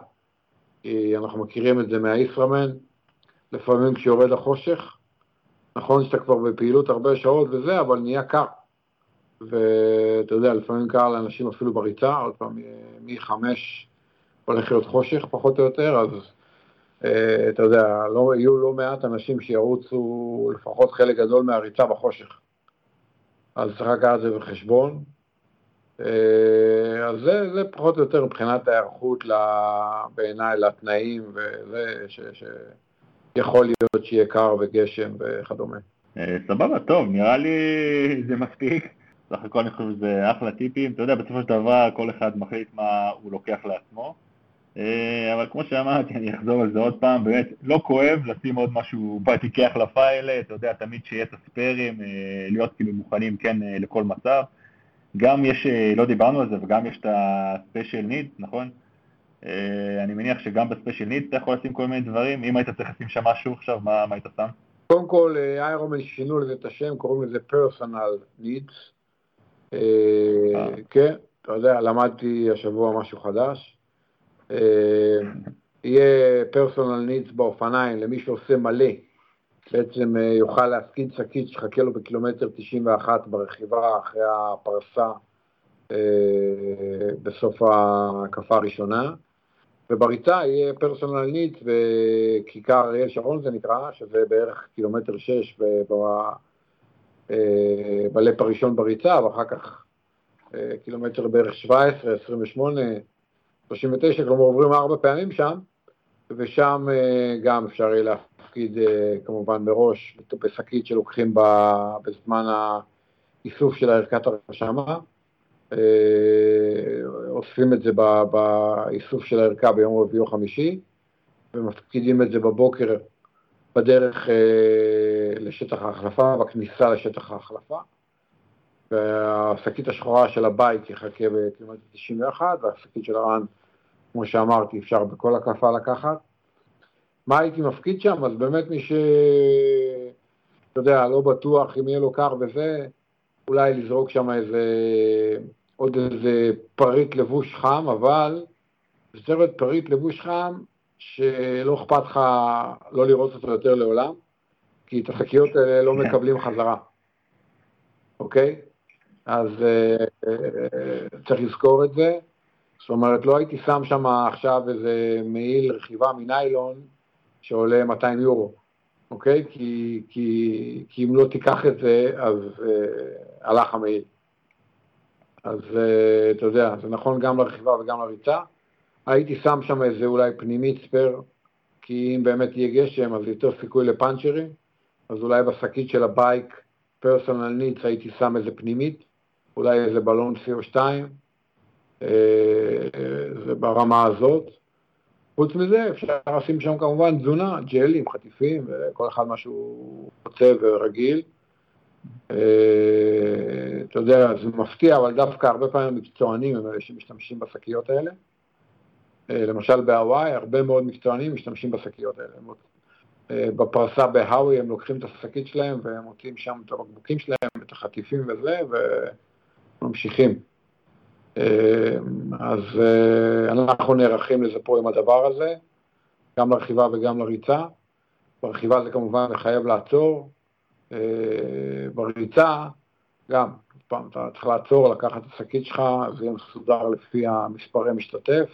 אנחנו מכירים את זה מהאיסרמן, לפעמים כשיורד החושך, נכון שאתה כבר בפעילות הרבה שעות וזה, אבל נהיה קר, ואתה יודע, לפעמים קר לאנשים אפילו בריצה, עוד פעם, מ-5 הולך להיות חושך פחות או יותר, אז אתה יודע, יהיו לא מעט אנשים שירוצו לפחות חלק גדול מהריצה בחושך, אז צריך לקחת את זה בחשבון, אז זה פחות או יותר מבחינת ההיערכות בעיניי לתנאים וזה שיכול להיות שיהיה קר וגשם וכדומה. סבבה, טוב, נראה לי זה מספיק. סך הכל אני חושב שזה אחלה טיפים, אתה יודע, בסופו של דבר כל אחד מחליט מה הוא לוקח לעצמו, אבל כמו שאמרתי, אני אחזור על זה עוד פעם, באמת לא כואב לשים עוד משהו בתיקי החלפה האלה, אתה יודע, תמיד שיהיה את הספרים, להיות כאילו מוכנים כן לכל מצב, גם יש, לא דיברנו על זה, וגם יש את הספיישל ניד, נכון? אני מניח שגם בספיישל ניד אתה יכול לשים כל מיני דברים, אם היית צריך לשים שם משהו עכשיו, מה היית שם? קודם כל, איירונמן שינו לזה את השם, קוראים לזה פרסונל נידס, כן, אתה יודע, למדתי השבוע משהו חדש, יהיה פרסונל נידס באופניים, למי שעושה מלא, בעצם יוכל להסקיד שקית שחכה לו בקילומטר 91 ברכיבה אחרי הפרסה בסוף ההקפה הראשונה, ובריצה יהיה פרסונל ניד וכיכר אריאל שרון זה נקרא, שזה בערך קילומטר 6 בלאפ הראשון בריצה, ואחר כך קילומטר בערך 17, 28, 39, כלומר עוברים 4 פעמים שם, ושם גם אפשר יהיה להפקיד כמובן מראש בשקית שלוקחים בזמן האיסוף של ערכת הרשמה, אוספים את זה באיסוף של הערכה ביום רביעי או חמישי, ומפקידים את זה בבוקר בדרך לשטח ההחלפה, בכניסה לשטח ההחלפה, והשקית השחורה של הבית יחכה בקילומטר 91, והשקית של הרן כמו שאמרתי, אפשר בכל הקפה לקחת. מה הייתי מפקיד שם? אז באמת מי אתה יודע, לא בטוח אם יהיה לו קר וזה, אולי לזרוק שם עוד איזה פריט לבוש חם, אבל זה צריך להיות פריט לבוש חם, שלא אכפת לך לא לראות אותו יותר לעולם, כי את השקיות האלה לא מקבלים חזרה. אוקיי? אז צריך לזכור את זה. זאת אומרת, לא הייתי שם שם עכשיו איזה מעיל רכיבה מניילון שעולה 200 יורו, אוקיי? כי אם לא תיקח את זה, אז הלך המעיל. אז אתה יודע, זה נכון גם לרכיבה וגם לריצה. הייתי שם שם איזה אולי פנימית ספר, כי אם באמת יהיה גשם, אז יותר סיכוי לפנצ'רים, אז אולי בשקית של הבייק, פרסונל נידס, הייתי שם איזה פנימית, אולי איזה בלון CO2, זה ברמה הזאת. חוץ מזה אפשר לשים שם כמובן תזונה, ג'לים, חטיפים, כל אחד משהו רוצה ורגיל. אתה יודע, זה מפתיע, אבל דווקא הרבה פעמים מקצוענים הם אלה שמשתמשים בשקיות האלה. למשל בהוואי, הרבה מאוד מקצוענים משתמשים בשקיות האלה. בפרסה בהוואי הם לוקחים את השקית שלהם והם מוצאים שם את הבקבוקים שלהם, את החטיפים וזה, וממשיכים. אז אנחנו נערכים לזה פה עם הדבר הזה, גם לרכיבה וגם לריצה. ברכיבה זה כמובן מחייב לעצור, בריצה גם, פעם אתה צריך לעצור, לקחת את השקית שלך, זה יהיה מסודר לפי המספרי משתתף.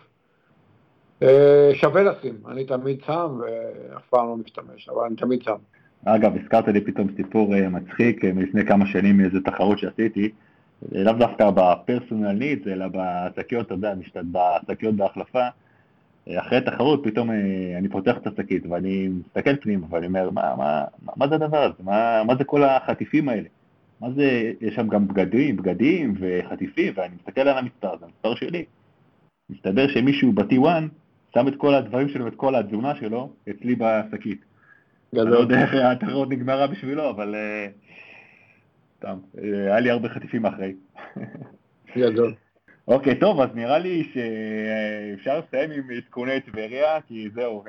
שווה לשים, אני תמיד שם ואף פעם לא משתמש, אבל אני תמיד שם. אגב, הזכרת לי פתאום סיפור מצחיק מלפני כמה שנים מאיזו תחרות שעשיתי, לאו דווקא בפרסונלית, אלא בשקיות, אתה יודע, בשקיות בהחלפה. אחרי תחרות פתאום אני פותח את השקית ואני מסתכל פנימה ואני אומר, מה זה הדבר הזה? מה זה כל החטיפים האלה? מה זה, יש שם גם בגדים וחטיפים, ואני מסתכל על המספר, זה המספר שלי. מסתבר שמישהו בטיוואן שם את כל הדברים שלו, את כל התזונה שלו, אצלי בשקית. אני לא יודע איך התחרות נגמרה בשבילו, אבל... היה לי הרבה חטיפים אחרי. ידול. אוקיי, טוב, אז נראה לי שאפשר לסיים עם עדכוני טבריה, כי זהו,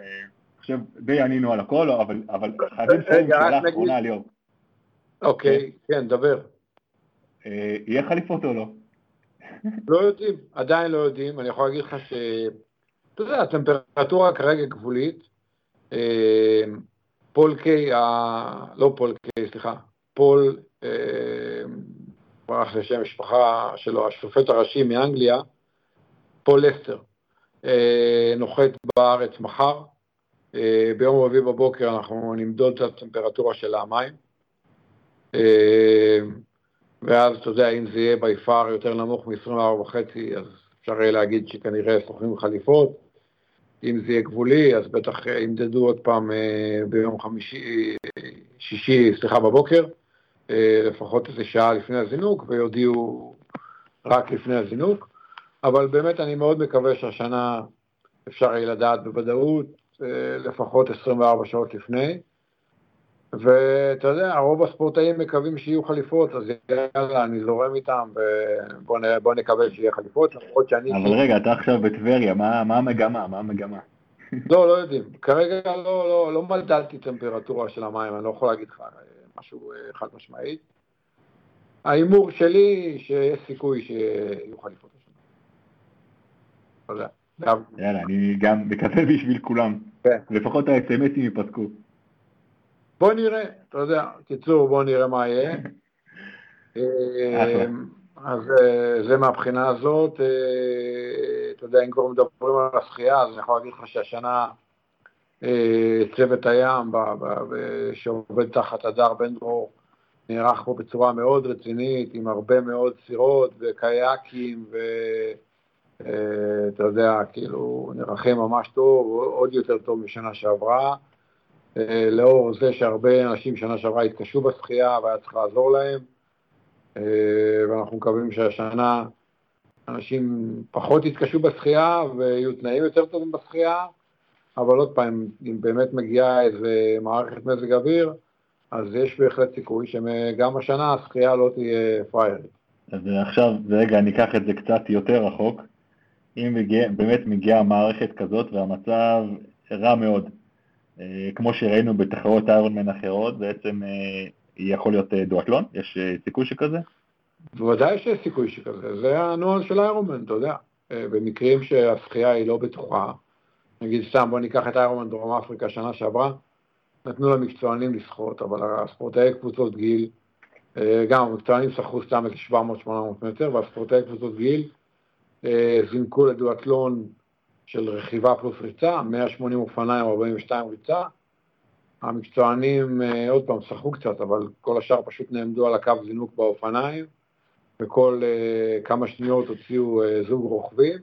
עכשיו די ענינו על הכל, אבל חייבים לסיים שאלה אחרונה על יום. אוקיי, כן, דבר. יהיה חליפות או לא? לא יודעים, עדיין לא יודעים. אני יכול להגיד לך ש... אתה יודע, הטמפרטורה כרגע גבולית, פולקי, לא פולקי, סליחה, פול... ברח לשם משפחה שלו, השופט הראשי מאנגליה, פול לסטר, נוחת בארץ מחר. ביום רביעי בבוקר אנחנו נמדוד את הטמפרטורה של המים, ואז אתה יודע, אם זה יהיה ביפר יותר נמוך מ-24.5 אז אפשר להגיד שכנראה סוחרים חליפות. אם זה יהיה גבולי אז בטח ימדדו עוד פעם ביום שישי בבוקר, לפחות איזה שעה לפני הזינוק, ויודיעו רק לפני הזינוק. אבל באמת אני מאוד מקווה שהשנה אפשר יהיה לדעת בוודאות לפחות 24 שעות לפני, ואתה יודע, רוב הספורטאים מקווים שיהיו חליפות, אז יאללה, אני זורם איתם, ובוא נקווה שיהיה חליפות. אבל רגע, אתה עכשיו בטבריה, מה המגמה? לא יודעים, כרגע לא מדדתי טמפרטורה של המים, אני לא יכול להגיד לך משהו חד משמעית. האימור שלי שיש סיכוי שיוכל לפעות השנה. תודה. יאללה, אני גם מקווה בשביל כולם. לפחות האס-אמסים ייפסקו. בוא נראה, אתה יודע, קיצור, בוא נראה מה יהיה. אז זה מהבחינה הזאת. אתה יודע, אם כבר מדברים על השחייה, אז אני יכול להגיד לך שהשנה... צוות הים שעובד תחת הדר בן דרור נערך פה בצורה מאוד רצינית, עם הרבה מאוד סירות וקייקים, ואתה יודע, כאילו נערכים ממש טוב, עוד יותר טוב משנה שעברה, לאור זה שהרבה אנשים שנה שעברה התקשו בשחייה והיה צריך לעזור להם, ואנחנו מקווים שהשנה אנשים פחות יתקשו בשחייה ויהיו תנאים יותר טובים בשחייה. אבל עוד פעם, אם באמת מגיעה איזה מערכת מזג אוויר, אז יש בהחלט סיכוי שגם השנה השחייה לא תהיה פריירית. אז עכשיו, רגע, אני אקח את זה קצת יותר רחוק. אם באמת מגיעה מערכת כזאת והמצב רע מאוד, כמו שראינו בתחרות איירונמן אחרות, בעצם יכול להיות דואטלון? יש סיכוי שכזה? בוודאי שיש סיכוי שכזה. זה הנוהל של איירונמן, אתה יודע. במקרים שהשחייה היא לא בטוחה, נגיד סתם, בוא ניקח את איירונמן דרום אפריקה שנה שעברה, נתנו למקצוענים לשחות, אבל הספורטאי קבוצות גיל, גם המקצוענים שחו סתם את 700-800 מטר, והספורטאי קבוצות גיל זינקו לדואטלון של רכיבה פלוס ריצה, 180 אופניים, 42 ריצה. המקצוענים עוד פעם שחו קצת, אבל כל השאר פשוט נעמדו על הקו זינוק באופניים, וכל כמה שניות הוציאו זוג רוכבים.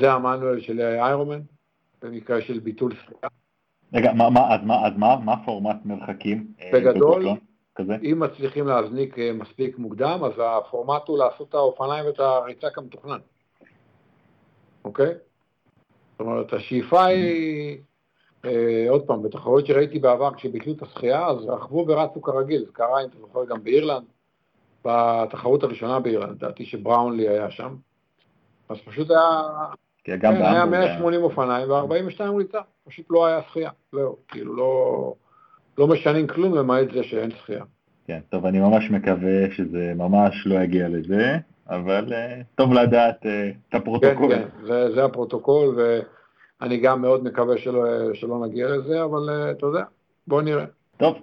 זה המנואל של איירונמן, במקרה של ביטול שחייה. רגע, מה פורמט מרחקים? בגדול, אם מצליחים להזניק מספיק מוקדם, אז הפורמט הוא לעשות את האופניים ואת הריצה כמתוכנן. אוקיי? זאת אומרת, השאיפה היא, עוד פעם, בתחרות שראיתי בעבר, כשביטלו את השחייה, אז רכבו ורצו כרגיל, זה קרה, אם אתה זוכר, גם באירלנד, בתחרות הראשונה באירלנד, דעתי שבראונלי היה שם, אז פשוט היה 180 אופניים ו-42 ריצה, פשוט לא היה שחייה, לא, כאילו לא משנים כלום למעט זה שאין שחייה. כן, טוב, אני ממש מקווה שזה ממש לא יגיע לזה, אבל טוב לדעת את הפרוטוקול. כן, כן, זה הפרוטוקול, ואני גם מאוד מקווה שלא נגיע לזה, אבל אתה יודע, בוא נראה. טוב,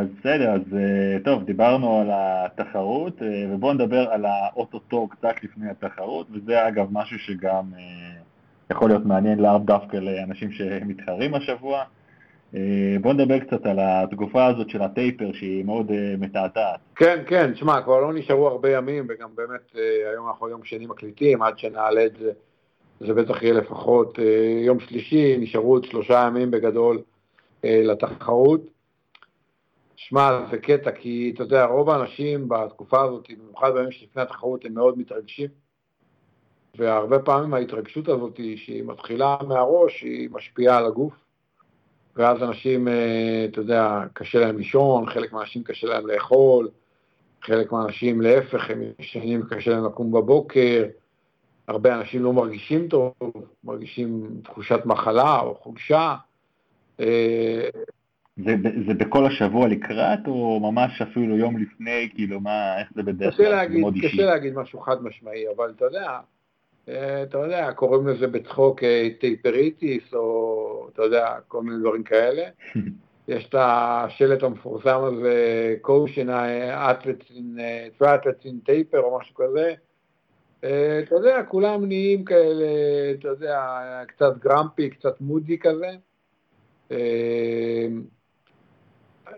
אז בסדר, אז טוב, דיברנו על התחרות, ובואו נדבר על האוטוטו קצת לפני התחרות, וזה אגב משהו שגם יכול להיות מעניין לאו דווקא לאנשים שמתחרים השבוע. בואו נדבר קצת על התגופה הזאת של הטייפר שהיא מאוד מתעתעת. כן, כן, שמע, כבר לא נשארו הרבה ימים, וגם באמת היום אנחנו יום שני מקליטים, עד שנעלה את זה, זה בטח יהיה לפחות יום שלישי, נשארו עוד 3 ימים בגדול לתחרות. שמע, זה קטע, כי אתה יודע, רוב האנשים בתקופה הזאת, במיוחד בימים שלפני התחרות, הם מאוד מתרגשים, והרבה פעמים ההתרגשות הזאת שהיא מתחילה מהראש, היא משפיעה על הגוף, ואז אנשים, אתה יודע, קשה להם לישון, חלק מהאנשים קשה להם לאכול, חלק מהאנשים להפך, הם ישנים וקשה להם לקום בבוקר, הרבה אנשים לא מרגישים טוב, מרגישים תחושת מחלה או חולשה. זה בכל השבוע לקראת, או ממש אפילו יום לפני, כאילו מה, איך זה בדרך כלל? קשה להגיד משהו חד משמעי, אבל אתה יודע, קוראים לזה בצחוק טייפריטיס, או אתה יודע, כל מיני דברים כאלה. יש את השלט המפורסם הזה, קושן, טראטלצין טייפר, או משהו כזה. אתה יודע, כולם נהיים כאלה, אתה יודע, קצת גרמפי, קצת מודי כזה.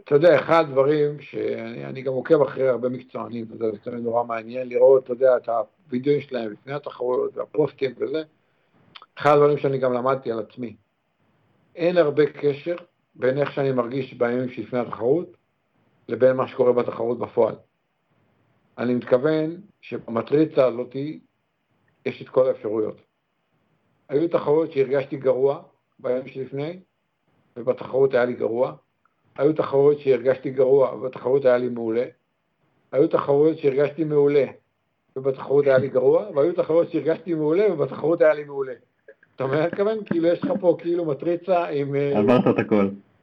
אתה יודע, אחד הדברים שאני גם עוקב אחרי הרבה מקצוענים, וזה תמיד נורא מעניין לראות, אתה יודע, את הווידאוים שלהם לפני התחרויות והפוסטים וזה, אחד הדברים שאני גם למדתי על עצמי. אין הרבה קשר בין איך שאני מרגיש בימים שלפני התחרות, לבין מה שקורה בתחרות בפועל. אני מתכוון שבמטריצה הזאת יש את כל האפשרויות. היו תחרויות שהרגשתי גרוע בימים שלפני, ובתחרות היה לי גרוע, היו תחרויות שהרגשתי גרוע, ובתחרות היה לי מעולה. היו תחרויות שהרגשתי מעולה, ובתחרות היה לי גרוע, והיו תחרויות שהרגשתי מעולה, ובתחרות היה לי מעולה. אתה אומר, כמובן, כאילו יש לך פה כאילו מטריצה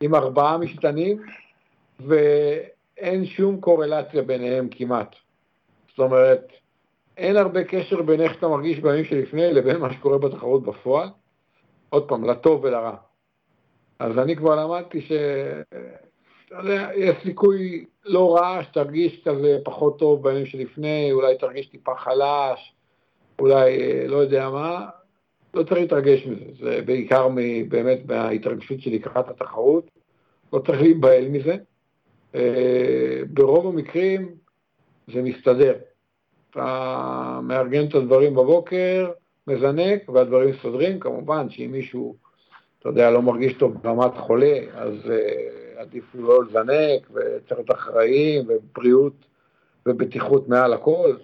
עם 4 משתנים, ואין שום קורלציה ביניהם כמעט. זאת אומרת, אין הרבה קשר בין איך אתה מרגיש בימים שלפני, לבין מה שקורה בתחרות בפועל. עוד פעם, לטוב ולרע. אז אני כבר למדתי שיש סיכוי לא רע שתרגיש כזה פחות טוב בימים שלפני, אולי תרגיש טיפה חלש, אולי לא יודע מה, לא צריך להתרגש מזה, זה בעיקר באמת מההתרגשות שלי לקראת התחרות, לא צריך להיבהל מזה, ברוב המקרים זה מסתדר, אתה מארגן את הדברים בבוקר, מזנק והדברים מסתדרים, כמובן שאם מישהו אתה יודע, לא מרגיש טוב ברמת חולה, אז עדיף לא לזנק, וצריך אחראים, ובריאות ובטיחות מעל הכל.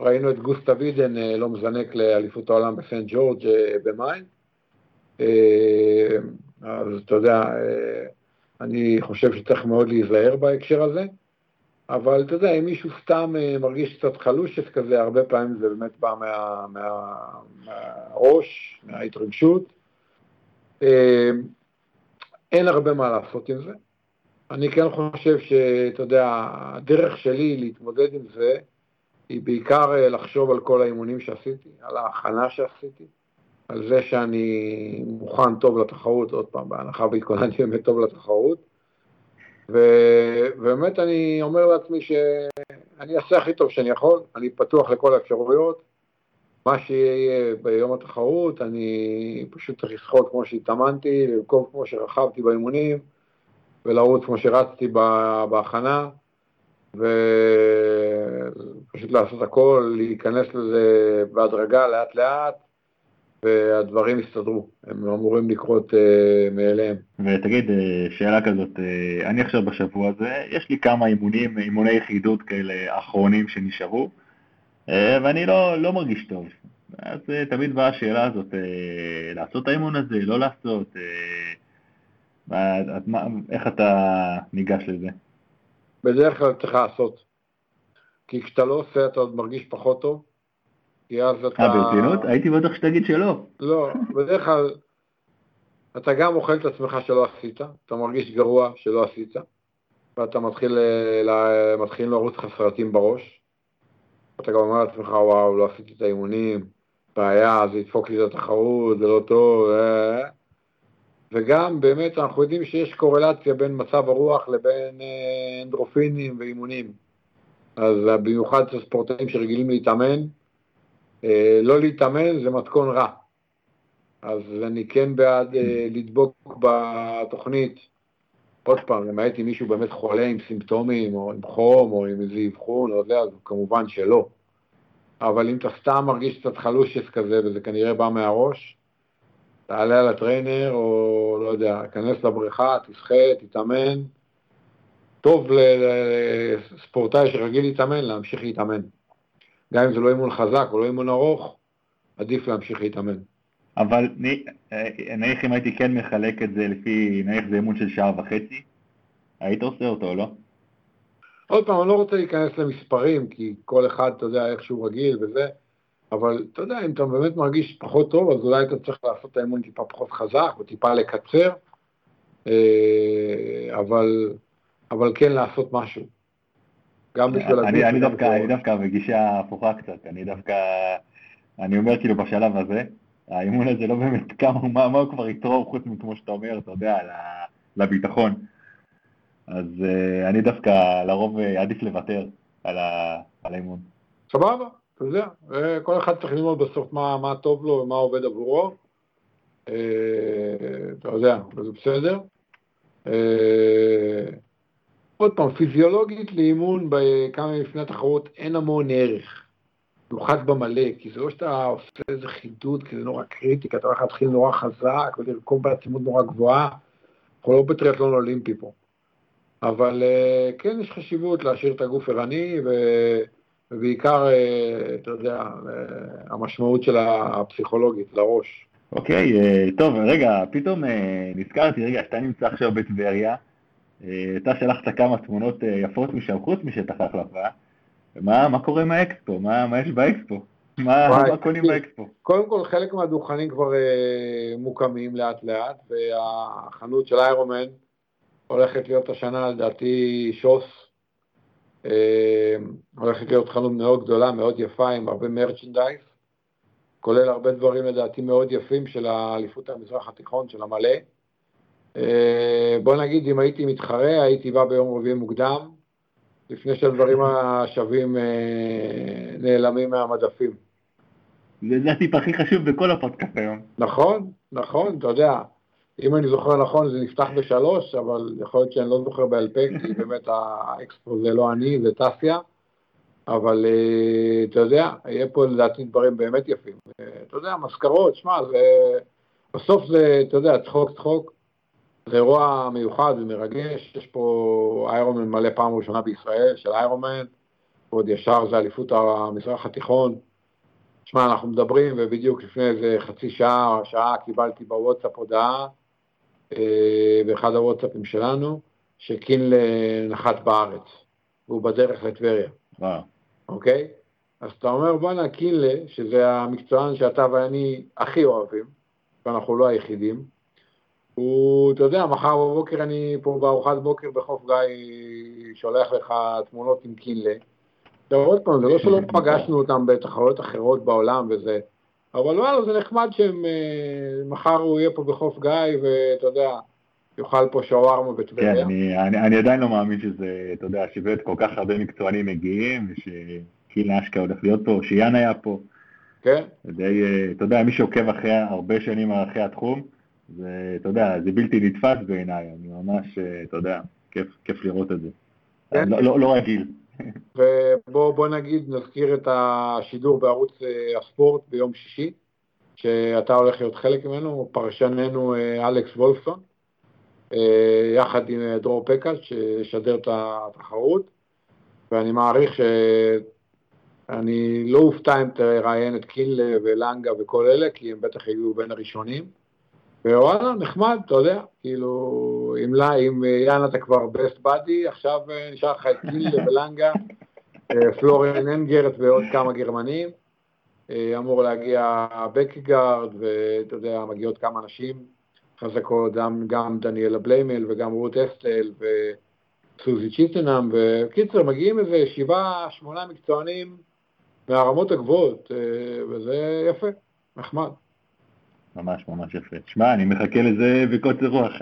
ראינו את גוסטה וידן לא מזנק לאליפות העולם בסנט ג'ורג' במיין. אז אתה יודע, אני חושב שצריך מאוד להיזהר בהקשר הזה, אבל אתה יודע, אם מישהו סתם מרגיש קצת חלושת כזה, הרבה פעמים זה באמת בא מהראש, מההתרגשות, אין הרבה מה לעשות עם זה. אני כן חושב שאתה יודע, הדרך שלי להתמודד עם זה, היא בעיקר לחשוב על כל האימונים שעשיתי, על ההכנה שעשיתי, על זה שאני מוכן טוב לתחרות, עוד פעם, בהנחה והתכוננתי באמת טוב לתחרות, ובאמת אני אומר לעצמי שאני אעשה הכי טוב שאני יכול, אני פתוח לכל האפשרויות, מה שיהיה ביום התחרות, אני פשוט צריך לשחות כמו שהתאמנתי, לרכוב כמו שרכבתי באימונים, ולרוץ כמו שרצתי בהכנה, ופשוט לעשות הכל, להיכנס לזה בהדרגה לאט לאט, והדברים יסתדרו, הם אמורים לקרות מאליהם. ותגיד, שאלה כזאת, אני עכשיו בשבוע הזה, יש לי כמה אימוני יחידות כאלה אחרונים שנשארו, ואני לא מרגיש טוב. אז תמיד באה השאלה הזאת, לעשות האימון הזה, לא לעשות, איך אתה ניגש לזה? בדרך כלל צריך לעשות, כי כשאתה לא עושה אתה עוד מרגיש פחות טוב, כי אז אתה... ברצינות? הייתי בטח שתגיד שלא. לא, בדרך כלל אתה גם אוכל את עצמך שלא עשית, אתה מרגיש גרוע שלא עשית, ואתה מתחיל לרוץ חסרתים בראש, אתה גם אומר לעצמך, וואו, לא עשיתי את האימונים, בעיה, זה ידפוק לי את התחרות, זה לא טוב, וגם באמת אנחנו יודעים שיש קורלציה בין מצב הרוח לבין אנדרופינים ואימונים. אז במיוחד ספורטאים שרגילים להתאמן, לא להתאמן זה מתכון רע. אז אני כן בעד לדבוק בתוכנית, עוד פעם, למעט אם מישהו באמת חולה עם סימפטומים, או עם חום, או עם איזה אבחון, או זה, אז כמובן שלא. אבל אם אתה סתם מרגיש קצת חלושס כזה, וזה כנראה בא מהראש, תעלה על הטריינר, או לא יודע, כנס לבריכה, תשחה, תתאמן. טוב לספורטאי שרגיל להתאמן, להמשיך להתאמן. גם אם זה לא אימון חזק, או לא אימון ארוך, עדיף להמשיך להתאמן. אבל נניח אם הייתי כן מחלק את זה לפי, נניח זה אימון של שעה וחצי, היית עושה אותו או לא? עוד פעם, אני לא רוצה להיכנס למספרים, כי כל אחד, אתה יודע, איך שהוא רגיל וזה, אבל אתה יודע, אם אתה באמת מרגיש פחות טוב, אז אולי אתה צריך לעשות את האימון טיפה פחות חזק, או טיפה לקצר, אבל כן לעשות משהו. גם בשביל הגוף. אני דווקא בגישה הפוכה קצת, אני אומר כאילו בשלב הזה, האימון הזה לא באמת כמה, מה הוא כבר יתרום חוץ מכמו שאתה אומר, אתה יודע, לביטחון. אז אני דווקא לרוב עדיף לוותר על האימון. סבבה, אתה יודע, כל אחד צריך ללמוד בסוף מה טוב לו ומה עובד עבורו. אתה יודע, זה בסדר. עוד פעם, פיזיולוגית לאימון בכמה לפני התחרות אין המון ערך. נוחת במלא, כי זה לא שאתה עושה איזה חידוד, כי זה נורא קריטי, כי אתה הולך להתחיל נורא חזק, ולרכוב בעצימות נורא גבוהה, אנחנו לא בטריאטלון אולימפי פה. אבל כן יש חשיבות להשאיר את הגוף ערני, ובעיקר, אתה יודע, המשמעות של הפסיכולוגית, לראש. אוקיי, טוב, רגע, פתאום נזכרתי, רגע, שאתה נמצא עכשיו בטבריה, אתה שלחת כמה תמונות יפות משם, חוץ משטח ההחלפה, מה קורה עם האקספו? מה יש באקספו? מה קונים באקספו? קודם כל, חלק מהדוכנים כבר מוקמים לאט לאט, והחנות של איירונמן הולכת להיות השנה, לדעתי שוס, הולכת להיות חנות מאוד גדולה, מאוד יפה, עם הרבה מרצ'נדייז, כולל הרבה דברים לדעתי מאוד יפים של האליפות המזרח התיכון, של המלא. בוא נגיד, אם הייתי מתחרה, הייתי בא ביום רביעי מוקדם, לפני שהדברים השווים נעלמים מהמדפים. זה הטיפ הכי חשוב בכל הפודקאסט היום. נכון, נכון, אתה יודע. אם אני זוכר נכון, זה נפתח ב3, אבל יכול להיות שאני לא זוכר בעל פה, כי באמת האקספו זה לא אני, זה טסיה. אבל אתה יודע, יהיה פה לדעתי דברים באמת יפים. אתה יודע, מזכרות, שמע, בסוף זה, אתה יודע, צחוק. זה אירוע מיוחד ומרגש, יש פה איירונמן מלא פעם ראשונה בישראל של איירונמן, ועוד ישר זה אליפות המזרח התיכון. תשמע, אנחנו מדברים, ובדיוק לפני איזה חצי שעה קיבלתי בוואטסאפ הודעה, באחד הוואטסאפים שלנו, שקיל נחת בארץ, והוא בדרך לטבריה. אוקיי? אז אתה אומר, בוא נקיל, שזה המקצוען שאתה ואני הכי אוהבים, ואנחנו לא היחידים, אתה יודע, מחר בבוקר אני פה בארוחת בוקר בחוף גיא שולח לך תמונות עם קילה. עוד פעם, זה לא שלא פגשנו אותם בתחרויות אחרות בעולם וזה, אבל וואלה, זה נחמד שמחר הוא יהיה פה בחוף גיא ואתה יודע, יאכל פה שווארמה בטבריה. כן, אני עדיין לא מאמין שזה, אתה יודע, שבאמת כל כך הרבה מקצוענים מגיעים, ושקילה אשכה הולך להיות פה, שיאן היה פה. כן. אתה יודע, מי שעוקב אחרי הרבה שנים אחרי התחום, אתה יודע, זה בלתי נתפס בעיניי, אני ממש, אתה יודע, כיף לראות את זה. לא רגיל. ובוא נגיד, נזכיר את השידור בערוץ הספורט ביום שישי, שאתה הולך להיות חלק ממנו, פרשננו אלכס וולפסון, יחד עם דרור פקאץ' ששדר את התחרות, ואני מעריך אני לא אופתע אם תראיין את קיל ולנגה וכל אלה, כי הם בטח היו בין הראשונים. ווואלה, נחמד, אתה יודע, כאילו, אם לא, אם יאנה אתה כבר best buddy, עכשיו נשאר לך את קיל ולנגה, פלוריאן אנגרט ועוד כמה גרמנים, אמור להגיע בקגארד, ואתה יודע, מגיעות כמה אנשים חזקות, גם דניאלה בליימל וגם רות אסטל וסוזי צ'יטנאם, וקיצר, מגיעים איזה 7-8 מקצוענים מהרמות הגבוהות, וזה יפה, נחמד. ממש ממש יפה. שמע, אני מחכה לזה בקוצר רוח.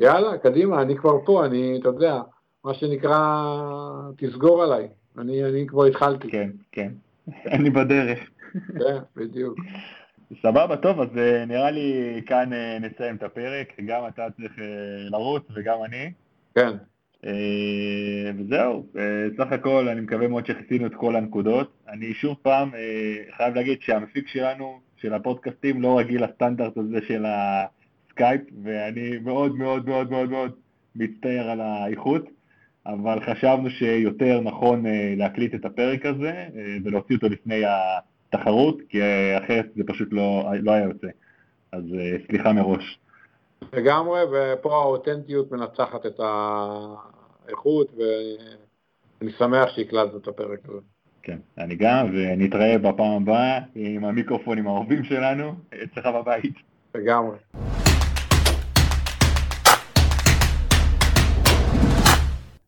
יאללה, קדימה, אני כבר פה, אני, אתה יודע, מה שנקרא, תסגור עליי. אני כבר התחלתי. כן, כן. אני בדרך. כן, בדיוק. סבבה, טוב, אז נראה לי כאן נצאים את הפרק, גם אתה צריך לרוץ וגם אני. כן. וזהו, סך הכל, אני מקווה מאוד שחצינו את כל הנקודות. אני שוב פעם חייב להגיד שהמפיק שלנו, של הפודקאסטים, לא רגיל לסטנדרט הזה של הסקייפ, ואני מאוד מאוד מאוד מאוד מאוד מצטער על האיכות, אבל חשבנו שיותר נכון להקליט את הפרק הזה, ולהוציא אותו לפני התחרות, כי אחרת זה פשוט לא היה יוצא. אז סליחה מראש. לגמרי, ופה האותנטיות מנצחת את האיכות, ואני שמח שהקלטנו את הפרק הזה. כן, אני גם, ונתראה בפעם הבאה עם המיקרופונים העורבים שלנו, אצלך בבית. לגמרי.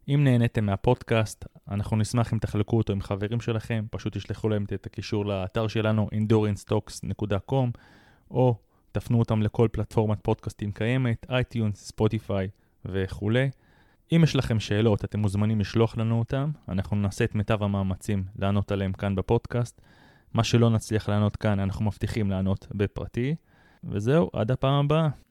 אם נהניתם מהפודקאסט, אנחנו נשמח אם תחלקו אותו עם חברים שלכם, פשוט תשלחו להם את הקישור לאתר שלנו, endurancetalks.com, או תפנו אותם לכל פלטפורמת פודקאסטים קיימת, iTunes, Spotify וכו'. אם יש לכם שאלות, אתם מוזמנים לשלוח לנו אותם, אנחנו נעשה את מיטב המאמצים לענות עליהם כאן בפודקאסט. מה שלא נצליח לענות כאן, אנחנו מבטיחים לענות בפרטי, וזהו, עד הפעם הבאה.